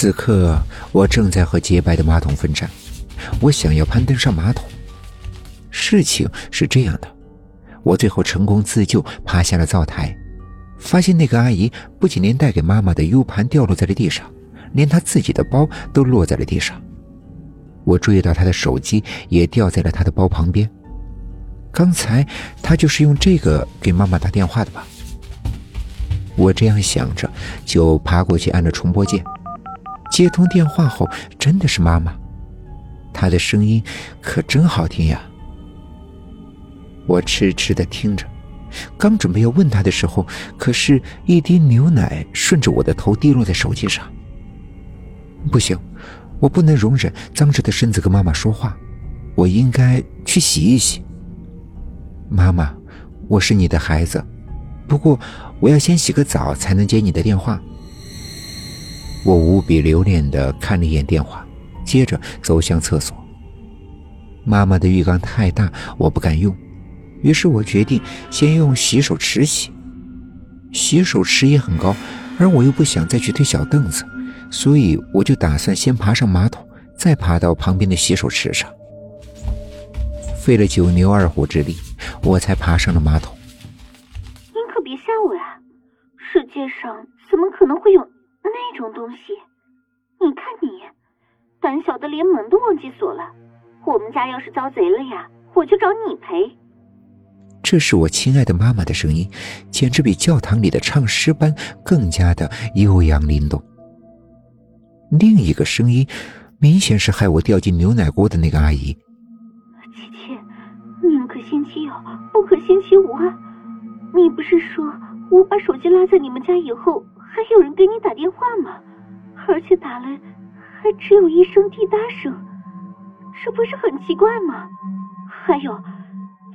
此刻我正在和洁白的马桶奋战，我想要攀登上马桶。事情是这样的，我最后成功自救，爬下了灶台，发现那个阿姨不仅连带给妈妈的 U 盘掉落在了地上，连她自己的包都落在了地上。我注意到她的手机也掉在了她的包旁边，刚才她就是用这个给妈妈打电话的吧。我这样想着，就爬过去按了重拨键。接通电话后，真的是妈妈，她的声音可真好听呀。我痴痴地听着，刚准备要问她的时候，可是一滴牛奶顺着我的头滴落在手机上。不行，我不能容忍脏着的身子跟妈妈说话，我应该去洗一洗。妈妈，我是你的孩子，不过我要先洗个澡才能接你的电话。我无比留恋地看了一眼电话，接着走向厕所。妈妈的浴缸太大，我不敢用，于是我决定先用洗手池洗。洗手池也很高，而我又不想再去推小凳子，所以我就打算先爬上马桶，再爬到旁边的洗手池上。费了九牛二虎之力，我才爬上了马桶。您可别吓我啊，世界上怎么可能会有那种东西？你看你，胆小的连门都忘记锁了，我们家要是遭贼了呀，我就找你赔。这是我亲爱的妈妈的声音，简直比教堂里的唱诗班更加的悠扬灵动。另一个声音明显是害我掉进牛奶锅的那个阿姨。姐姐，宁可信其有，不可信其无啊！你不是说我把手机拉在你们家以后，还有人给你打电话吗？而且打来还只有一声滴答声，这不是很奇怪吗？还有，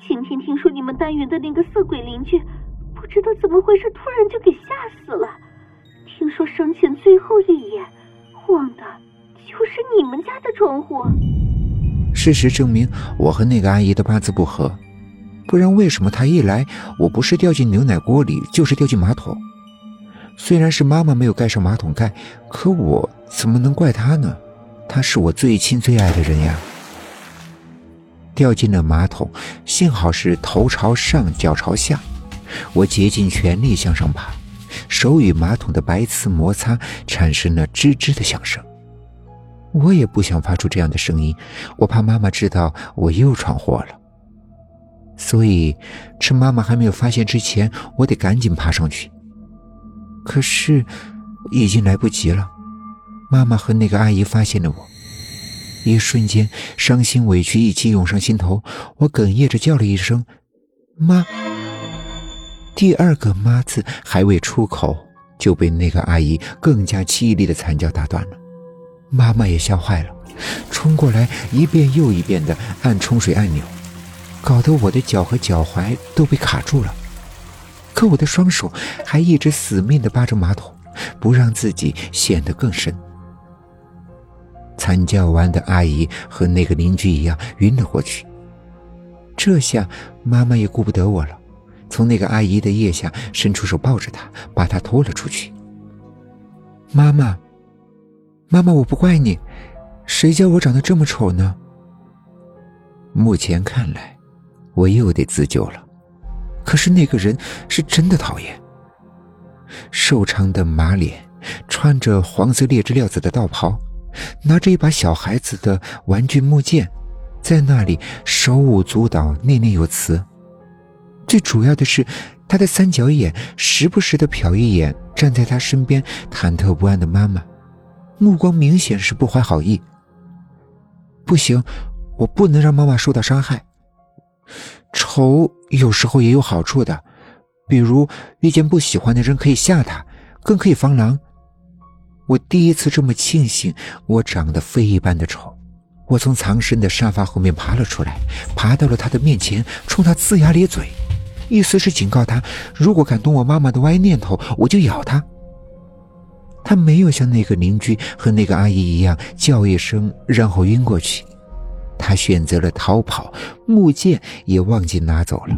今天听说你们单元的那个色鬼邻居，不知道怎么回事突然就给吓死了。听说生前最后一眼望的就是你们家的窗户。事实证明，我和那个阿姨的八字不合，不然为什么她一来，我不是掉进牛奶锅里，就是掉进马桶？虽然是妈妈没有盖上马桶盖，可我怎么能怪她呢？她是我最亲最爱的人呀。掉进了马桶，幸好是头朝上脚朝下，我竭尽全力向上爬，手与马桶的白瓷摩擦产生了吱吱的响声。我也不想发出这样的声音，我怕妈妈知道我又闯祸了，所以趁妈妈还没有发现之前，我得赶紧爬上去。可是已经来不及了，妈妈和那个阿姨发现了我。一瞬间，伤心委屈一起涌上心头，我哽咽着叫了一声妈。第二个妈字还未出口，就被那个阿姨更加凄厉的惨叫打断了。妈妈也吓坏了，冲过来一遍又一遍的按冲水按钮，搞得我的脚和脚踝都被卡住了，可我的双手还一直死命地扒着马桶，不让自己陷得更深。惨叫完的阿姨和那个邻居一样晕了过去。这下妈妈也顾不得我了，从那个阿姨的腋下伸出手抱着她，把她拖了出去。妈妈，妈妈，我不怪你，谁叫我长得这么丑呢？目前看来，我又得自救了。可是那个人是真的讨厌，瘦长的马脸，穿着黄色劣质料子的道袍，拿着一把小孩子的玩具木剑，在那里手舞足蹈，念念有词。最主要的是，他的三角眼时不时地瞟一眼站在他身边忐忑不安的妈妈，目光明显是不怀好意。不行，我不能让妈妈受到伤害。丑有时候也有好处的，比如遇见不喜欢的人可以吓他，更可以防狼。我第一次这么庆幸我长得非一般的丑。我从藏身的沙发后面爬了出来，爬到了他的面前，冲他呲牙咧嘴，意思是警告他，如果敢动我妈妈的歪念头，我就咬他。他没有像那个邻居和那个阿姨一样叫一声然后晕过去，他选择了逃跑，木剑也忘记拿走了。